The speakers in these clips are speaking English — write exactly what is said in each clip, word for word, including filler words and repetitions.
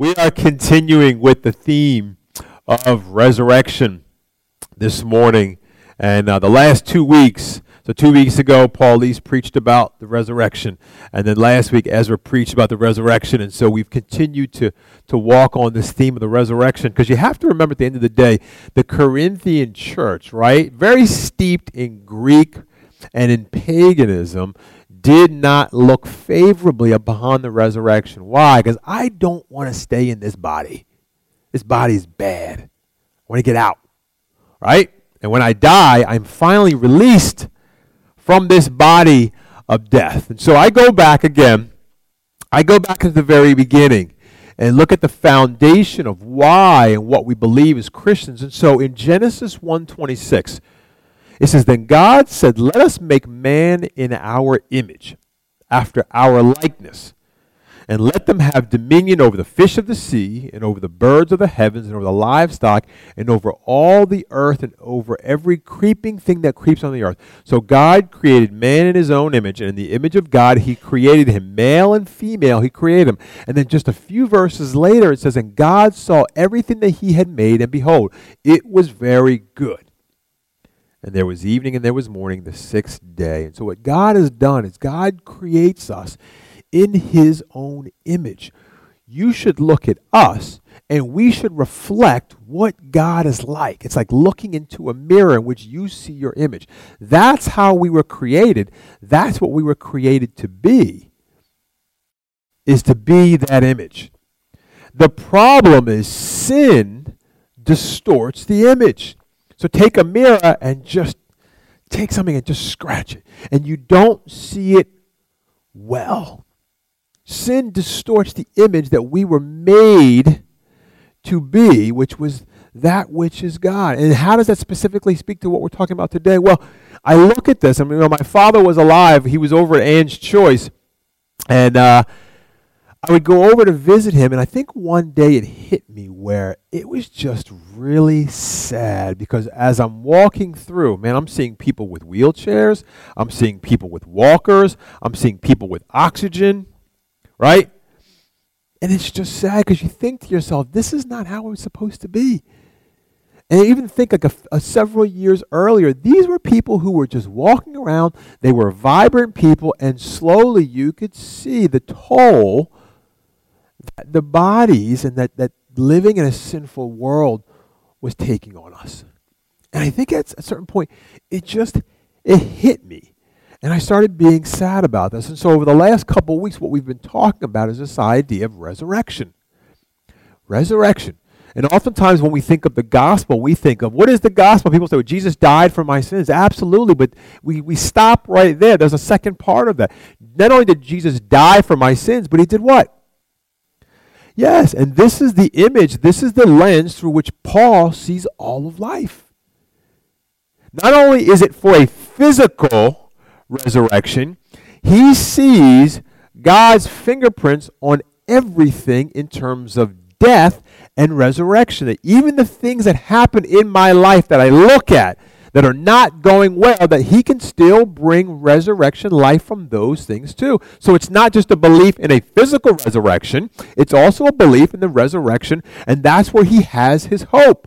We are continuing with the theme of resurrection this morning. And uh, the last two weeks, so two weeks ago, Paul Lee preached about the resurrection. And then last week, Ezra preached about the resurrection. And so we've continued to, to walk on this theme of the resurrection. Because you have to remember at the end of the day, the Corinthian church, right, very steeped in Greek and in paganism, did not look favorably upon the resurrection. Why? Because I don't want to stay in this body. This body is bad. I want to get out, right? And when I die, I'm finally released from this body of death. And so I go back again. I go back to the very beginning and look at the foundation of why and what we believe as Christians. And so in Genesis one twenty-six, it says, "Then God said, let us make man in our image, after our likeness, and let them have dominion over the fish of the sea, and over the birds of the heavens, and over the livestock, and over all the earth, and over every creeping thing that creeps on the earth." So God created man in his own image, and in the image of God he created him. Male and female he created him. And then just a few verses later it says, "And God saw everything that he had made, and behold, it was very good. And there was evening and there was morning, the sixth day." And so what God has done is God creates us in his own image. You should look at us and we should reflect what God is like. It's like looking into a mirror in which you see your image. That's how we were created. That's what we were created to be, is to be that image. The problem is sin distorts the image. So take a mirror and just take something and just scratch it. And you don't see it well. Sin distorts the image that we were made to be, which was that which is God. And how does that specifically speak to what we're talking about today? Well, I look at this. I mean, you know, my father was alive. He was over at Ann's Choice. And uh, I would go over to visit him, and I think one day it hit me where it was just really sad, because as I'm walking through, man, I'm seeing people with wheelchairs, I'm seeing people with walkers, I'm seeing people with oxygen, right? And it's just sad because you think to yourself, this is not how it was supposed to be. And I even think like a, a several years earlier, these were people who were just walking around, they were vibrant people, and slowly you could see the toll that the bodies and that, that living in a sinful world was taking on us. And I think at a certain point, it just, it hit me. And I started being sad about this. And so over the last couple of weeks, what we've been talking about is this idea of resurrection. Resurrection. And oftentimes when we think of the gospel, we think of, what is the gospel? People say, well, Jesus died for my sins. Absolutely, but we, we stop right there. There's a second part of that. Not only did Jesus die for my sins, but he did what? Yes, and this is the image, this is the lens through which Paul sees all of life. Not only is it for a physical resurrection, he sees God's fingerprints on everything in terms of death and resurrection. That even the things that happen in my life that I look at that are not going well, that he can still bring resurrection life from those things too. So it's not just a belief in a physical resurrection, it's also a belief in the resurrection, and that's where he has his hope.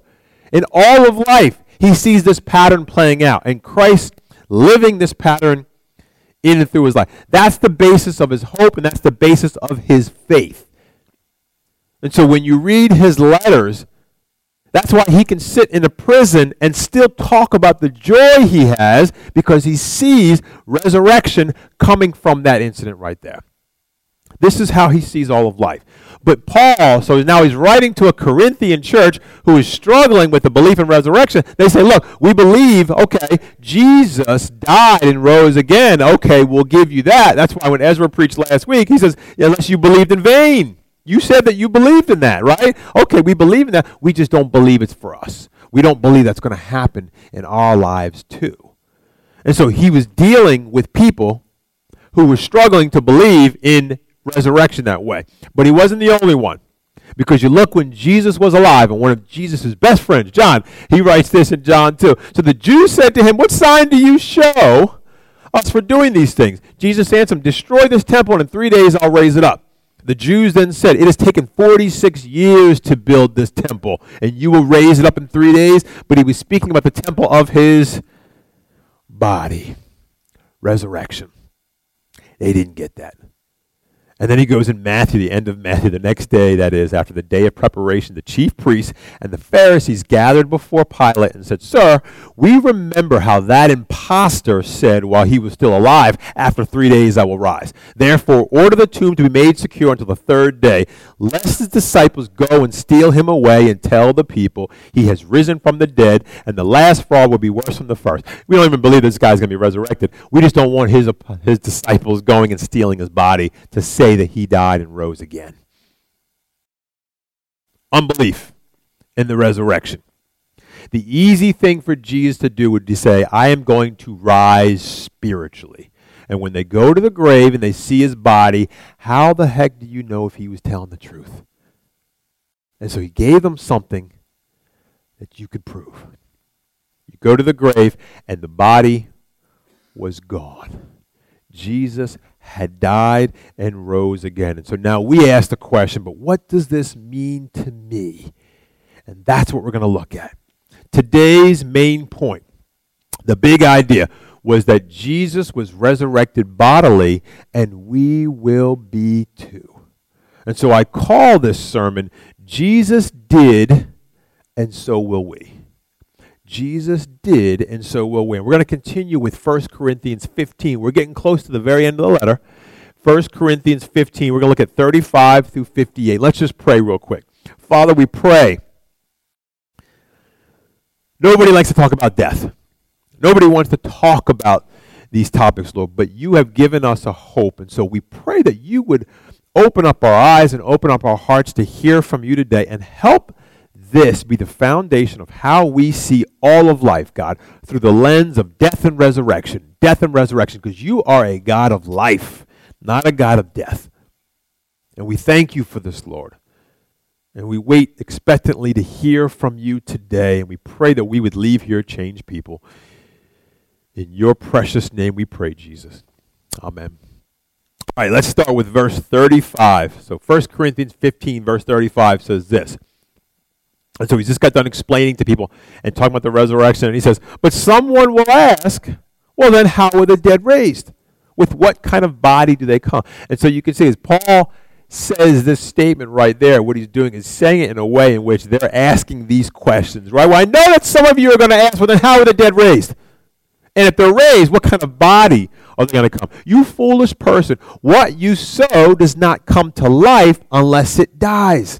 In all of life, he sees this pattern playing out, and Christ living this pattern in and through his life. That's the basis of his hope, and that's the basis of his faith. And so when you read his letters, that's why he can sit in a prison and still talk about the joy he has, because he sees resurrection coming from that incident right there. This is how he sees all of life. But Paul, so now he's writing to a Corinthian church who is struggling with the belief in resurrection. They say, look, we believe, okay, Jesus died and rose again. Okay, we'll give you that. That's why when Ezra preached last week, he says, unless you believed in vain. You said that you believed in that, right? Okay, we believe in that. We just don't believe it's for us. We don't believe that's going to happen in our lives too. And so he was dealing with people who were struggling to believe in resurrection that way. But he wasn't the only one. Because you look when Jesus was alive, and one of Jesus' best friends, John, he writes this in John two. So the Jews said to him, what sign do you show us for doing these things? Jesus answered, destroy this temple, and in three days I'll raise it up. The Jews then said, it has taken forty-six years to build this temple, and you will raise it up in three days. But he was speaking about the temple of his body, resurrection. They didn't get that. And then he goes in Matthew, the end of Matthew, the next day, that is, after the day of preparation, the chief priests and the Pharisees gathered before Pilate and said, Sir, we remember how that impostor said while he was still alive, after three days I will rise. Therefore, order the tomb to be made secure until the third day, lest his disciples go and steal him away and tell the people he has risen from the dead, and the last fraud will be worse than the first. We don't even believe this guy's going to be resurrected. We just don't want his, his disciples going and stealing his body to say that he died and rose again. Unbelief in the resurrection. The easy thing for Jesus to do would be to say, I am going to rise spiritually. And when they go to the grave and they see his body, how the heck do you know if he was telling the truth? And so he gave them something that you could prove. You go to the grave and the body was gone. Jesus had died and rose again. And so now we ask the question, but what does this mean to me? And that's what we're going to look at. Today's main point, the big idea, was that Jesus was resurrected bodily, and we will be too. And so I call this sermon, Jesus Did, and So Will We. Jesus did, and so will we. We're going to continue with First Corinthians fifteen. We're getting close to the very end of the letter. First Corinthians fifteen, we're going to look at thirty-five through fifty-eight. Let's just pray real quick. Father, we pray. Nobody likes to talk about death. Nobody wants to talk about these topics, Lord, but you have given us a hope, and so we pray that you would open up our eyes and open up our hearts to hear from you today and help this be the foundation of how we see all of life, God, through the lens of death and resurrection. Death and resurrection, because you are a God of life, not a God of death. And we thank you for this, Lord. And we wait expectantly to hear from you today. And we pray that we would leave here changed people. In your precious name we pray, Jesus. Amen. All right, let's start with verse thirty-five. So First Corinthians fifteen, verse thirty-five says this. And so he's just got done explaining to people and talking about the resurrection. And he says, but someone will ask, well, then how were the dead raised? With what kind of body do they come? And so you can see as Paul says this statement right there, what he's doing is saying it in a way in which they're asking these questions, right? Well, I know that some of you are going to ask, well, then how were the dead raised? And if they're raised, what kind of body are they going to come? You foolish person, what you sow does not come to life unless it dies.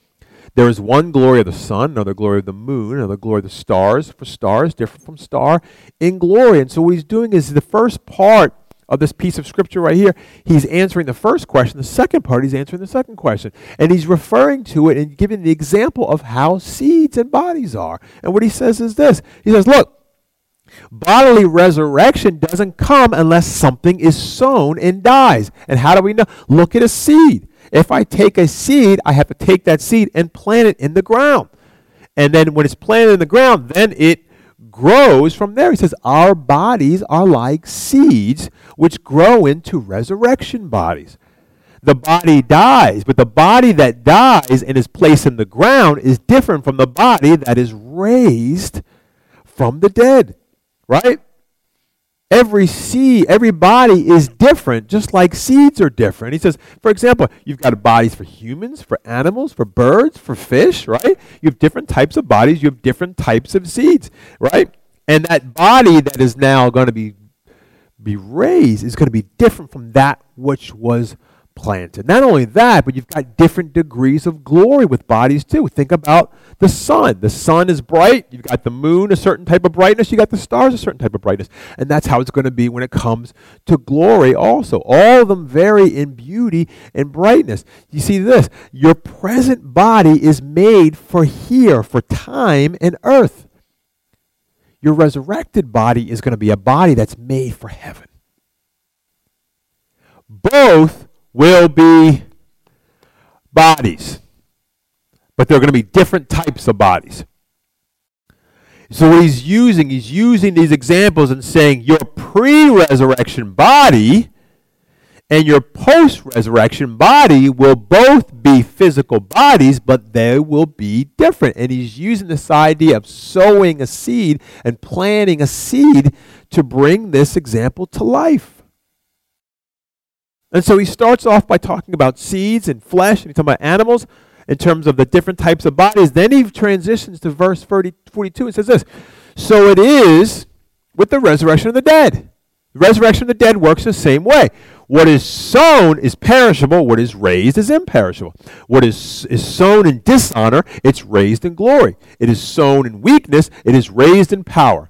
There is one glory of the sun, another glory of the moon, another glory of the stars, for stars different from star in glory. And so what he's doing is the first part of this piece of scripture right here, he's answering the first question. The second part, he's answering the second question. And he's referring to it and giving the example of how seeds and bodies are. And what he says is this. He says, look, bodily resurrection doesn't come unless something is sown and dies. And how do we know? Look at a seed. If I take a seed, I have to take that seed and plant it in the ground. And then when it's planted in the ground, then it grows from there. He says, our bodies are like seeds which grow into resurrection bodies. The body dies, but the body that dies and is placed in the ground is different from the body that is raised from the dead, right? Every seed, every body is different, just like seeds are different. He says, for example, you've got bodies for humans, for animals, for birds, for fish, right? You have different types of bodies. You have different types of seeds, right? And that body that is now going to be, be raised is going to be different from that which was planted. Not only that, but you've got different degrees of glory with bodies too. Think about the sun. The sun is bright. You've got the moon, a certain type of brightness. You've got the stars, a certain type of brightness. And that's how it's going to be when it comes to glory also. All of them vary in beauty and brightness. You see this. Your present body is made for here, for time and earth. Your resurrected body is going to be a body that's made for heaven. Both will be bodies, but they're going to be different types of bodies. So what he's using, he's using these examples and saying your pre-resurrection body and your post-resurrection body will both be physical bodies, but they will be different. And he's using this idea of sowing a seed and planting a seed to bring this example to life. And so he starts off by talking about seeds and flesh, and he's talking about animals in terms of the different types of bodies. Then he transitions to verse forty, forty-two and says this, so it is with the resurrection of the dead. The resurrection of the dead works the same way. What is sown is perishable. What is raised is imperishable. What is, is sown in dishonor, it's raised in glory. It is sown in weakness, it is raised in power.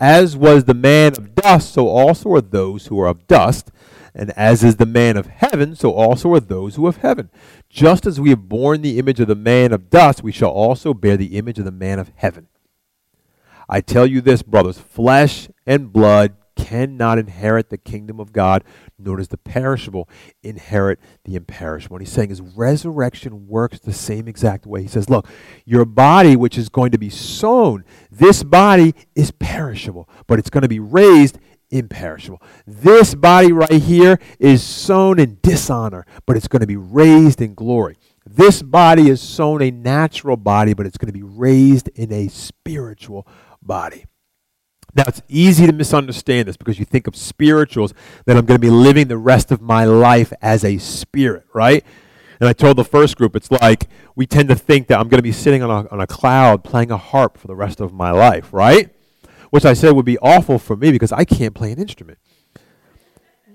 As was the man of dust, so also are those who are of dust. And as is the man of heaven, so also are those who are of heaven. Just as we have borne the image of the man of dust, we shall also bear the image of the man of heaven. I tell you this, brothers, flesh and blood cannot inherit the kingdom of God, nor does the perishable inherit the imperishable. What he's saying is resurrection works the same exact way. He says, look, your body which is going to be sown, this body is perishable, but it's going to be raised imperishable. This body right here is sown in dishonor, but it's going to be raised in glory. This body is sown a natural body, but it's going to be raised in a spiritual body. Now, it's easy to misunderstand this because you think of spirituals that I'm going to be living the rest of my life as a spirit, right? And I told the first group, it's like we tend to think that I'm going to be sitting on a, on a cloud playing a harp for the rest of my life, right? Which I said would be awful for me because I can't play an instrument.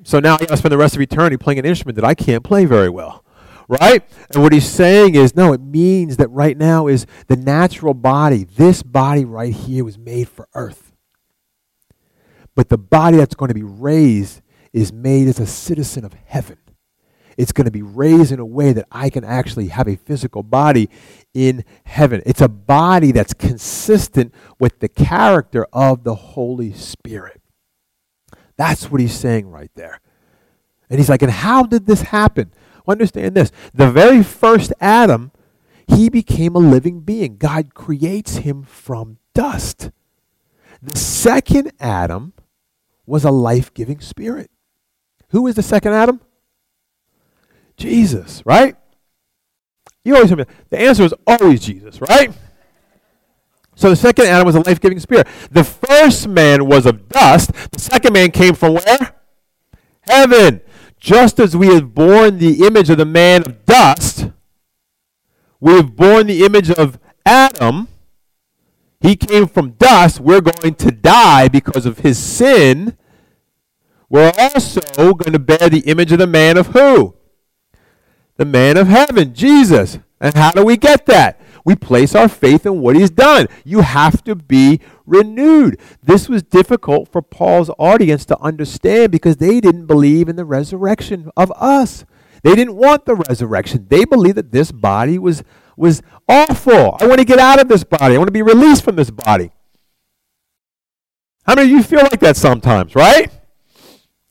So now I spend the rest of eternity playing an instrument that I can't play very well. Right? And what he's saying is, no, it means that right now is the natural body. This body right here was made for earth. But the body that's going to be raised is made as a citizen of heaven. It's going to be raised in a way that I can actually have a physical body in heaven. It's a body that's consistent with the character of the Holy Spirit. That's what he's saying right there. And he's like, and how did this happen? Well, understand this. The very first Adam, he became a living being. God creates him from dust. The second Adam was a life-giving spirit. Who is the second Adam? Jesus, right? You always remember the answer is always Jesus, right? So the second Adam was a life-giving spirit. The first man was of dust. The second man came from where? Heaven. Just as we have borne the image of the man of dust, we have borne the image of Adam. He came from dust. We're going to die because of his sin. We're also going to bear the image of the man of who? The man of heaven, Jesus. And how do we get that? We place our faith in what he's done. You have to be renewed. This was difficult for Paul's audience to understand because they didn't believe in the resurrection of us. They didn't want the resurrection. They believed that this body was was awful. I want to get out of this body. I want to be released from this body. How many of you feel like that sometimes, right?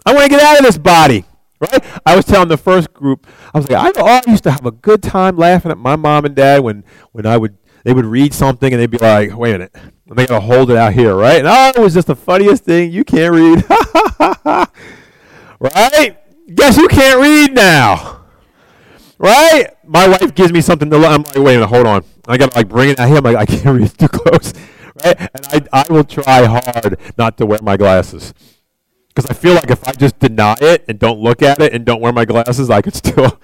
I want to get out of this body, right? I was telling the first group, I was like, I used to have a good time laughing at my mom and dad when, when I would they would read something and they'd be like, wait a minute. And they got to hold it out here, right? And oh, it was just the funniest thing. You can't read. Right? Guess who can't read now? Right? my wife gives me something to look. I'm like, wait a minute, hold on. I got to like bring it out here. I'm like, I can't read too close. Right? And I, I will try hard not to wear my glasses. Because I feel like if I just deny it and don't look at it and don't wear my glasses, I could still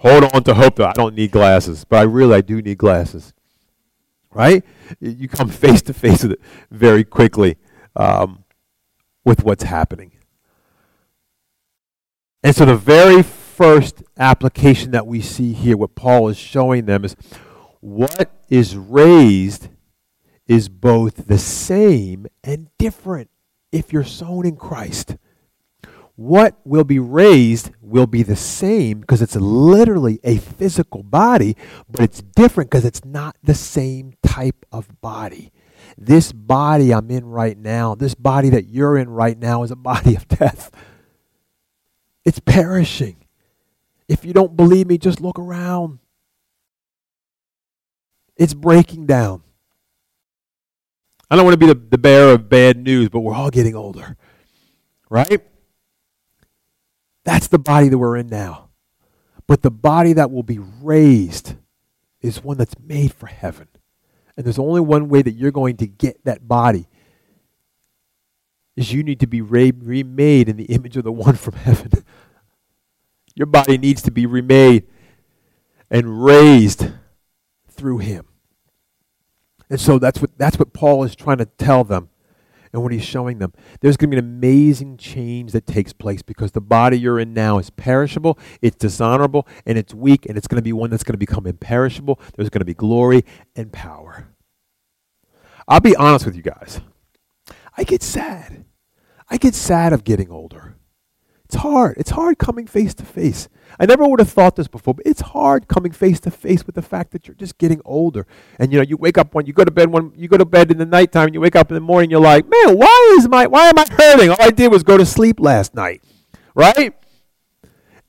hold on to hope that I don't need glasses. But I really, I do need glasses. Right? You come face to face with it very quickly um, with what's happening. And so the very first application that we see here, what Paul is showing them is what is raised is both the same and different if you're sown in Christ. What will be raised will be the same because it's literally a physical body, but it's different because it's not the same type of body. This body I'm in right now, this body that you're in right now is a body of death. It's perishing. If you don't believe me, just look around. It's breaking down. I don't want to be the, the bearer of bad news, but we're all getting older, right? That's the body that we're in now. But the body that will be raised is one that's made for heaven. And there's only one way that you're going to get that body is you need to be re- remade in the image of the one from heaven. Your body needs to be remade and raised through him. And so that's what that's what Paul is trying to tell them and what he's showing them. There's going to be an amazing change that takes place because the body you're in now is perishable, it's dishonorable, and it's weak, and it's going to be one that's going to become imperishable. There's going to be glory and power. I'll be honest with you guys. I get sad. I get sad of getting older. It's hard. It's hard coming face to face. I never would have thought this before, but it's hard coming face to face with the fact that you're just getting older. And you know, you wake up one, you go to bed one, you go to bed in the nighttime, and you wake up in the morning, you're like, man, why is my, why am I hurting? All I did was go to sleep last night, right?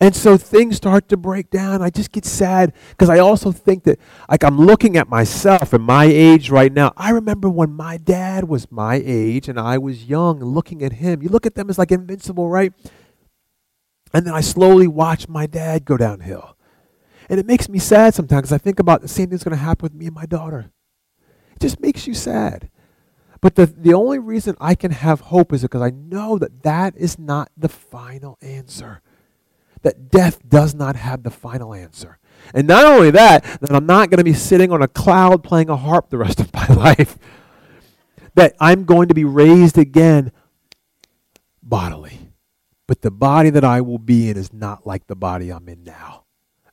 And so things start to break down. I just get sad because I also think that, like, I'm looking at myself and my age right now. I remember when my dad was my age and I was young, looking at him. You look at them as like invincible, right? And then I slowly watch my dad go downhill. And it makes me sad sometimes because I think about the same thing's going to happen with me and my daughter. It just makes you sad. But the, the only reason I can have hope is because I know that that is not the final answer. That death does not have the final answer. And not only that, that I'm not going to be sitting on a cloud playing a harp the rest of my life. That I'm going to be raised again bodily. But the body that I will be in is not like the body I'm in now.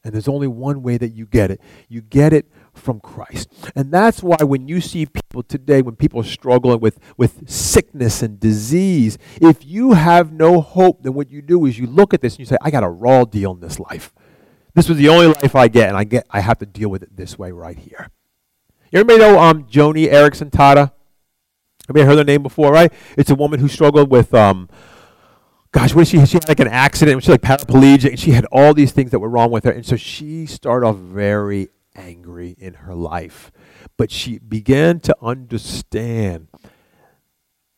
And there's only one way that you get it. You get it from Christ. And that's why when you see people today, when people are struggling with, with sickness and disease, if you have no hope, then what you do is you look at this and you say, I got a raw deal in this life. This was the only life I get, and I get I have to deal with it this way right here. Everybody know um, Joni Erickson Tada? Everybody heard her name before, right? It's a woman who struggled with... Um, Gosh, what did she, she had like an accident, she was like paraplegic, and she had all these things that were wrong with her. And so she started off very angry in her life. But she began to understand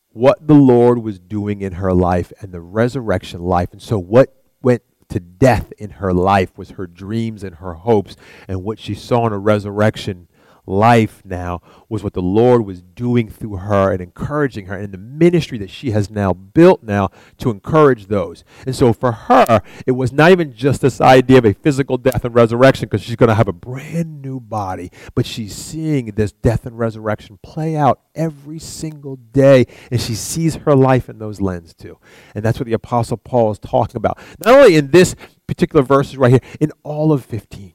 what the Lord was doing in her life and the resurrection life. And so what went to death in her life was her dreams and her hopes. And what she saw in a resurrection life now was what the Lord was doing through her and encouraging her and the ministry that she has now built now to encourage those. And so for her, it was not even just this idea of a physical death and resurrection because she's going to have a brand new body, but she's seeing this death and resurrection play out every single day, and she sees her life in those lenses too. And that's what the Apostle Paul is talking about. Not only in this particular verse right here, in all of fifteen.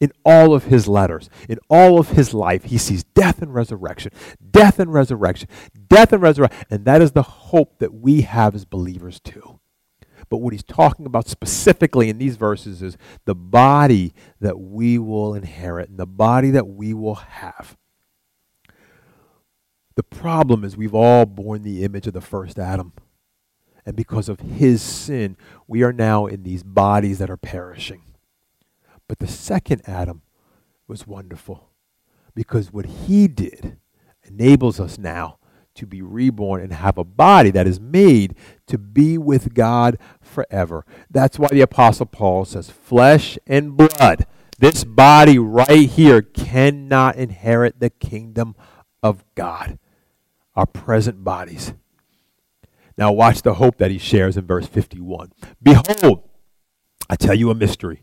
In all of his letters, in all of his life, he sees death and resurrection, death and resurrection, death and resurrection. And that is the hope that we have as believers too. But what he's talking about specifically in these verses is the body that we will inherit and the body that we will have. The problem is we've all borne the image of the first Adam. And because of his sin, we are now in these bodies that are perishing. But the second Adam was wonderful because what he did enables us now to be reborn and have a body that is made to be with God forever. That's why the Apostle Paul says flesh and blood This body right here cannot inherit the kingdom of God, our present bodies. Now watch the hope that he shares in verse fifty-one. Behold, I tell you a mystery.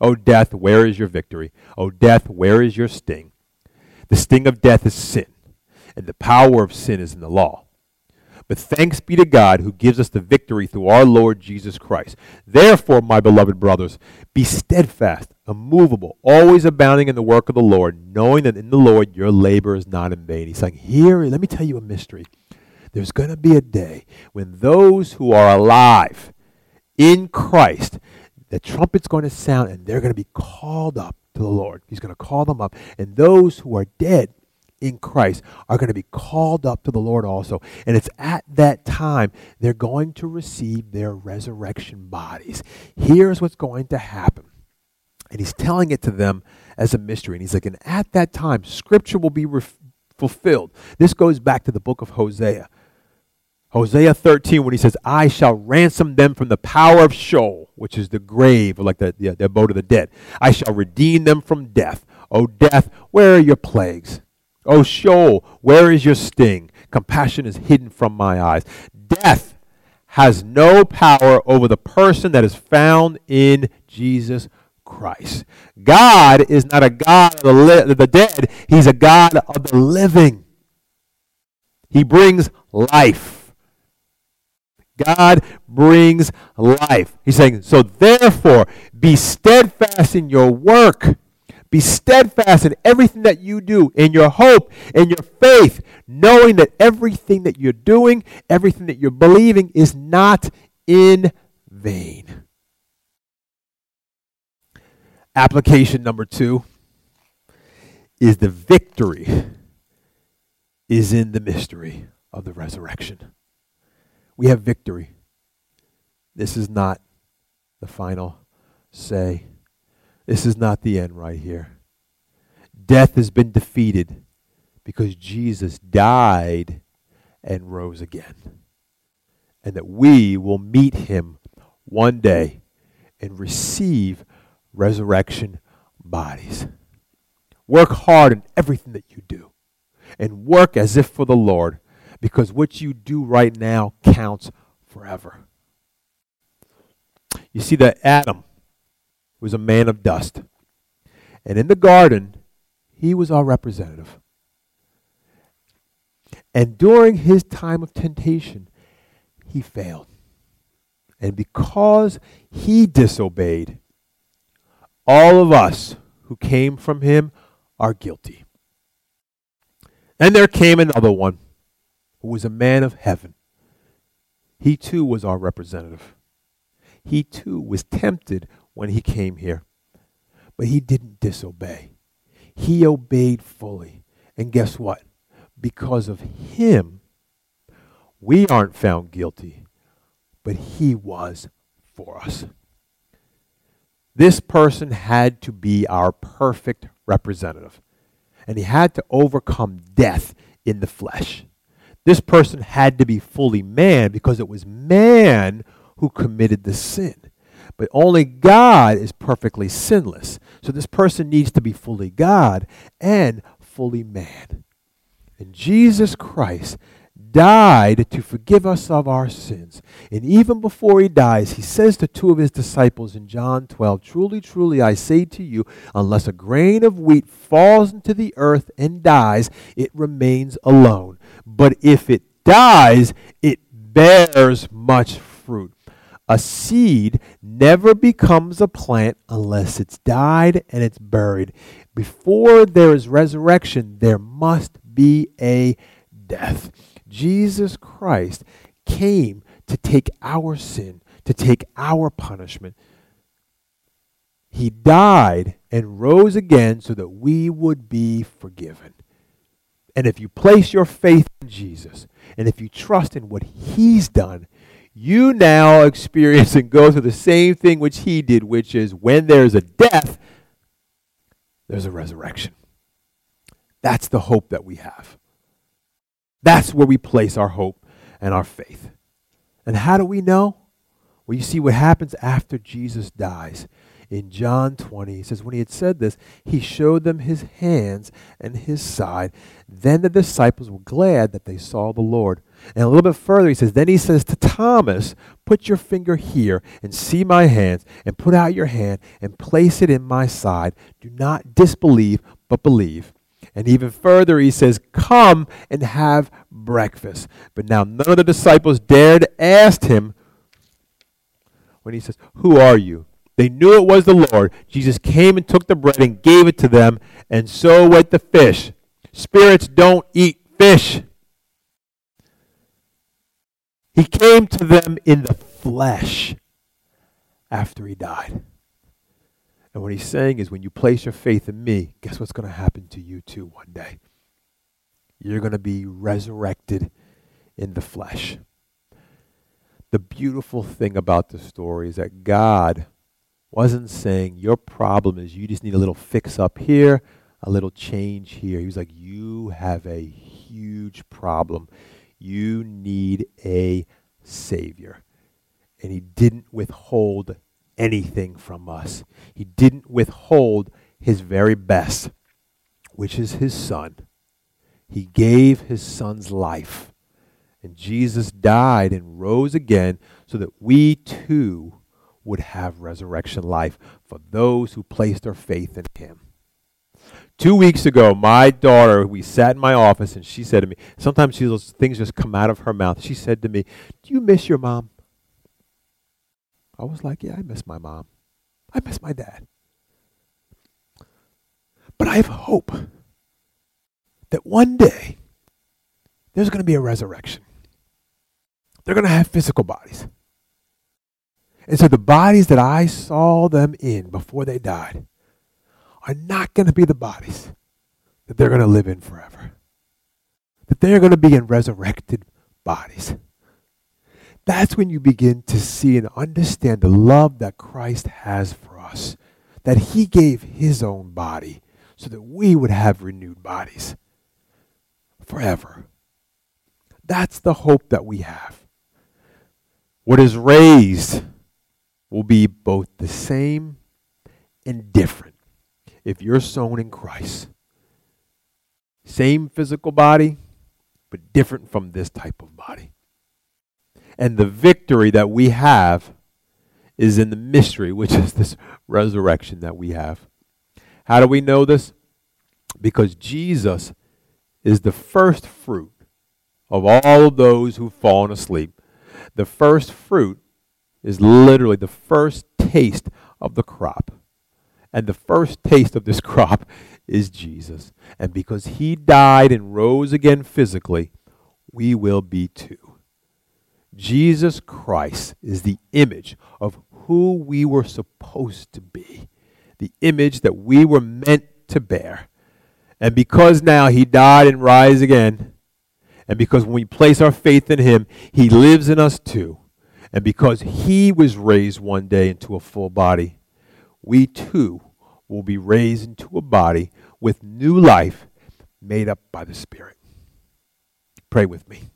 O death, where is your victory? O death, where is your sting? The sting of death is sin, and the power of sin is in the law. But thanks be to God who gives us the victory through our Lord Jesus Christ. Therefore, my beloved brothers, be steadfast, immovable, always abounding in the work of the Lord, knowing that in the Lord your labor is not in vain. He's saying, here, let me tell you a mystery. There's going to be a day when those who are alive in Christ, the trumpet's going to sound, and they're going to be called up to the Lord. He's going to call them up. And those who are dead in Christ are going to be called up to the Lord also. And it's at that time they're going to receive their resurrection bodies. Here's what's going to happen. And he's telling it to them as a mystery. And he's like, and at that time, Scripture will be re- fulfilled. This goes back to the book of Hosea. Hosea thirteen, when he says, I shall ransom them from the power of Sheol, which is the grave, or like the, the, the abode of the dead. I shall redeem them from death. O death, where are your plagues? O Sheol, where is your sting? Compassion is hidden from my eyes. Death has no power over the person that is found in Jesus Christ. God is not a God of the, li- the dead. He's a God of the living. He brings life. God brings life. He's saying, so therefore, be steadfast in your work. Be steadfast in everything that you do, in your hope, in your faith, knowing that everything that you're doing, everything that you're believing is not in vain. Application number two is the victory is in the mystery of the resurrection. We have victory. This is not the final say. This is not the end right here. Death has been defeated because Jesus died and rose again. And that we will meet him one day and receive resurrection bodies. Work hard in everything that you do, and work as if for the Lord, because what you do right now counts forever. You see that Adam was a man of dust. And in the garden, he was our representative. And during his time of temptation, he failed. And because he disobeyed, all of us who came from him are guilty. And there came another one, who was a man of heaven. He too was our representative. He too was tempted when he came here, but he didn't disobey. He obeyed fully. And guess what? Because of him, we aren't found guilty, but he was for us. This person had to be our perfect representative, and he had to overcome death in the flesh. This person had to be fully man because it was man who committed the sin. But only God is perfectly sinless. So this person needs to be fully God and fully man. And Jesus Christ died to forgive us of our sins. And even before he dies, he says to two of his disciples in John twelve, truly, truly, I say to you, unless a grain of wheat falls into the earth and dies, it remains alone. But if it dies, it bears much fruit. A seed never becomes a plant unless it's died and it's buried. Before there is resurrection, there must be a death. Jesus Christ came to take our sin, to take our punishment. He died and rose again so that we would be forgiven. And if you place your faith in Jesus, and if you trust in what he's done, you now experience and go through the same thing which he did, which is when there's a death, there's a resurrection. That's the hope that we have. That's where we place our hope and our faith. And how do we know? Well, you see what happens after Jesus dies. In John twenty, he says, when he had said this, he showed them his hands and his side. Then the disciples were glad that they saw the Lord. And a little bit further, he says, then he says to Thomas, put your finger here and see my hands, and put out your hand and place it in my side. Do not disbelieve, but believe. And even further, he says, come and have breakfast. But now none of the disciples dared ask him, when he says, who are you? They knew it was the Lord. Jesus came and took the bread and gave it to them, and so with the fish. Spirits don't eat fish. He came to them in the flesh after he died. And what he's saying is, when you place your faith in me, guess what's going to happen to you too one day? You're going to be resurrected in the flesh. The beautiful thing about the story is that God wasn't saying, your problem is you just need a little fix up here, a little change here. He was like, you have a huge problem. You need a Savior. And he didn't withhold anything from us. He didn't withhold his very best, which is his Son. He gave his Son's life. And Jesus died and rose again so that we too would have resurrection life for those who place their faith in him. Two weeks ago, my daughter, we sat in my office, and she said to me, sometimes she, those things just come out of her mouth. She said to me, do you miss your mom? I was like, yeah, I miss my mom. I miss my dad. But I have hope that one day there's going to be a resurrection. They're going to have physical bodies. And so the bodies that I saw them in before they died are not going to be the bodies that they're going to live in forever. That they're going to be in resurrected bodies. That's when you begin to see and understand the love that Christ has for us. That he gave his own body so that we would have renewed bodies forever. That's the hope that we have. What is raised will be both the same and different if you're sown in Christ. Same physical body, but different from this type of body. And the victory that we have is in the mystery, which is this resurrection that we have. How do we know this? Because Jesus is the first fruit of all those who've fallen asleep. The first fruit is literally the first taste of the crop. And the first taste of this crop is Jesus. And because he died and rose again physically, we will be too. Jesus Christ is the image of who we were supposed to be, the image that we were meant to bear. And because now he died and rose again, and because when we place our faith in him, he lives in us too. And because he was raised one day into a full body, we too will be raised into a body with new life made up by the Spirit. Pray with me.